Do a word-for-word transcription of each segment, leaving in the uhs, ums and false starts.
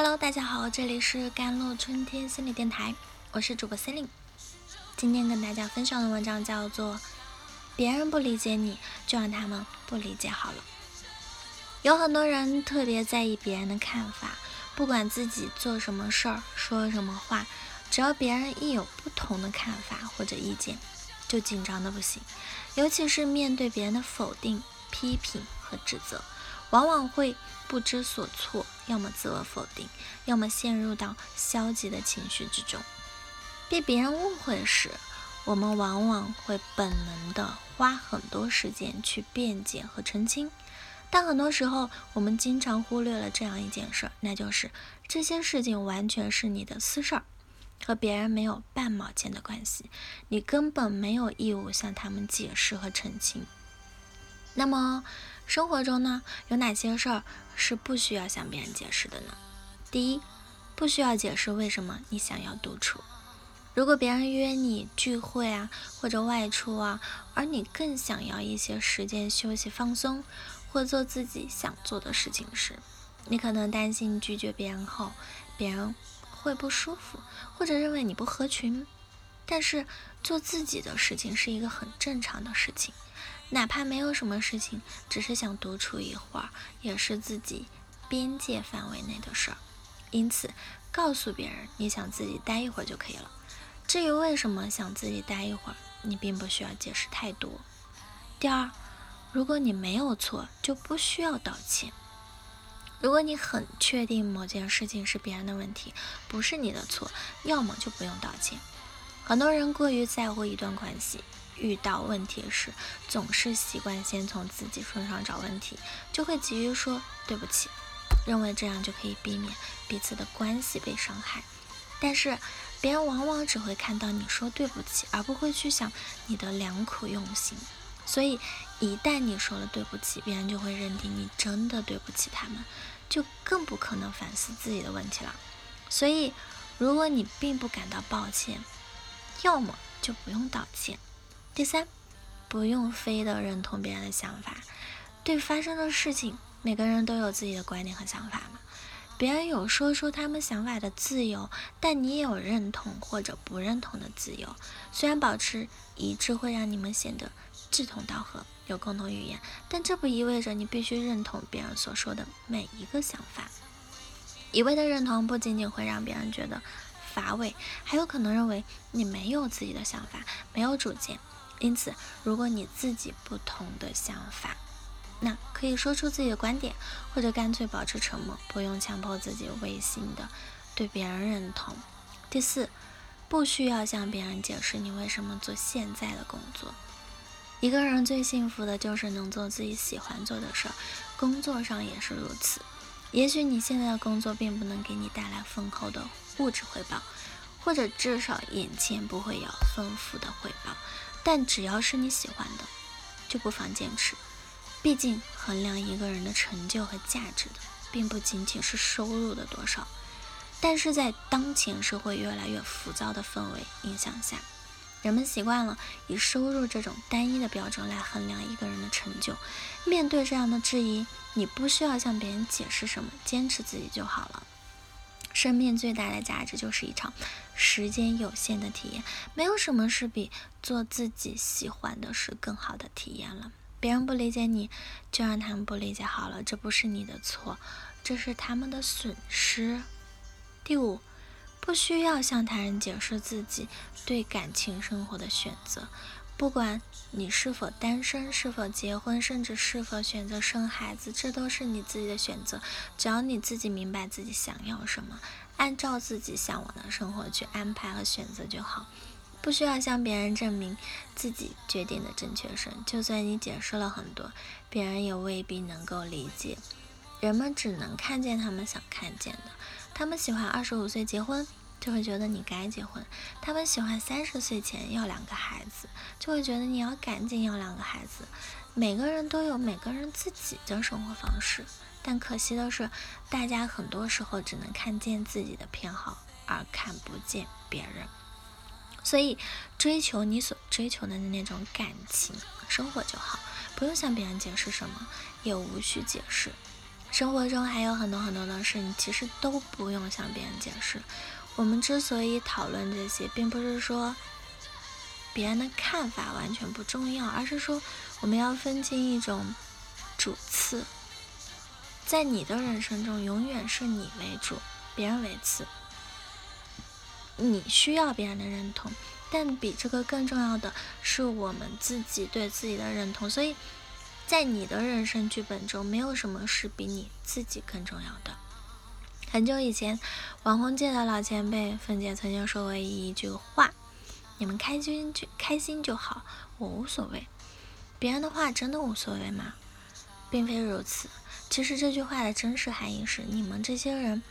Hello， 大家好，这里是甘露春天心理电台，我是主播 Celine。今天跟大家分享的文章叫做《别人不理解你，就让他们不理解好了》。有很多人特别在意别人的看法，不管自己做什么事儿、说什么话，只要别人一有不同的看法或者意见，就紧张的不行。尤其是面对别人的否定、批评和指责，往往会不知所措，要么自我否定，要么陷入到消极的情绪之中。被别人误会时，我们往往会本能的花很多时间去辩解和澄清，但很多时候我们经常忽略了这样一件事，那就是这些事情完全是你的私事儿，和别人没有半毛钱的关系，你根本没有义务向他们解释和澄清。那么生活中呢，有哪些事儿是不需要向别人解释的呢？第一，不需要解释为什么你想要独处。如果别人约你聚会啊，或者外出啊，而你更想要一些时间休息放松，或做自己想做的事情时，你可能担心拒绝别人后，别人会不舒服，或者认为你不合群。但是做自己的事情是一个很正常的事情，哪怕没有什么事情，只是想独处一会儿，也是自己边界范围内的事儿。因此告诉别人你想自己待一会儿就可以了，至于为什么想自己待一会儿，你并不需要解释太多。第二，如果你没有错，就不需要道歉。如果你很确定某件事情是别人的问题，不是你的错，要么就不用道歉。很多人过于在乎一段关系，遇到问题时总是习惯先从自己身上找问题，就会急于说对不起，认为这样就可以避免彼此的关系被伤害。但是别人往往只会看到你说对不起，而不会去想你的良苦用心。所以一旦你说了对不起，别人就会认定你真的对不起他们，就更不可能反思自己的问题了。所以如果你并不感到抱歉，要么就不用道歉。第三，不用非得认同别人的想法。对发生的事情，每个人都有自己的观点和想法嘛，别人有说出他们想法的自由，但你也有认同或者不认同的自由。虽然保持一致会让你们显得志同道合，有共同语言，但这不意味着你必须认同别人所说的每一个想法。一味的认同不仅仅会让别人觉得乏味，还有可能认为你没有自己的想法，没有主见。因此如果你自己不同的想法，那可以说出自己的观点，或者干脆保持沉默，不用强迫自己违心的对别人认同。第四，不需要向别人解释你为什么做现在的工作。一个人最幸福的就是能做自己喜欢做的事儿，工作上也是如此。也许你现在的工作并不能给你带来丰厚的物质回报，或者至少眼前不会有丰富的回报，但只要是你喜欢的，就不妨坚持。毕竟衡量一个人的成就和价值的，并不仅仅是收入的多少。但是在当前社会越来越浮躁的氛围影响下，人们习惯了以收入这种单一的标准来衡量一个人的成就。面对这样的质疑，你不需要向别人解释什么，坚持自己就好了。生命最大的价值就是一场时间有限的体验，没有什么是比做自己喜欢的事更好的体验了。别人不理解你，就让他们不理解好了，这不是你的错，这是他们的损失。第五，不需要向他人解释自己对感情生活的选择。不管你是否单身，是否结婚，甚至是否选择生孩子，这都是你自己的选择。只要你自己明白自己想要什么，按照自己向往的生活去安排和选择就好，不需要向别人证明自己决定的正确性。就算你解释了很多，别人也未必能够理解。人们只能看见他们想看见的。他们喜欢二十五岁结婚，就会觉得你该结婚。他们喜欢三十岁前要两个孩子，就会觉得你要赶紧要两个孩子。每个人都有每个人自己的生活方式，但可惜的是，大家很多时候只能看见自己的偏好，而看不见别人。所以追求你所追求的那种感情生活就好，不用向别人解释什么，也无需解释。生活中还有很多很多的事，你其实都不用向别人解释。我们之所以讨论这些，并不是说别人的看法完全不重要，而是说我们要分清一种主次，在你的人生中永远是你为主，别人为次。你需要别人的认同，但比这个更重要的是我们自己对自己的认同。所以在你的人生剧本中，没有什么是比你自己更重要的。很久以前，网红界的老前辈凤姐曾经说过一句话，你们开心就开心就好，我无所谓。别人的话真的无所谓吗？并非如此。其实这句话的真实含义是，你们这些人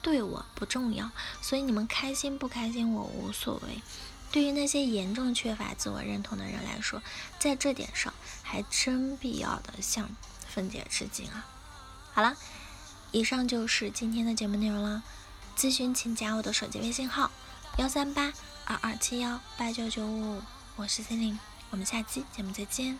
对我不重要，所以你们开心不开心我无所谓。对于那些严重缺乏自我认同的人来说，在这点上还真必要的向凤姐致敬啊！好了，以上就是今天的节目内容了。咨询请加我的手机微信号幺三八二二七幺八九九五五，我是Celine，我们下期节目再见。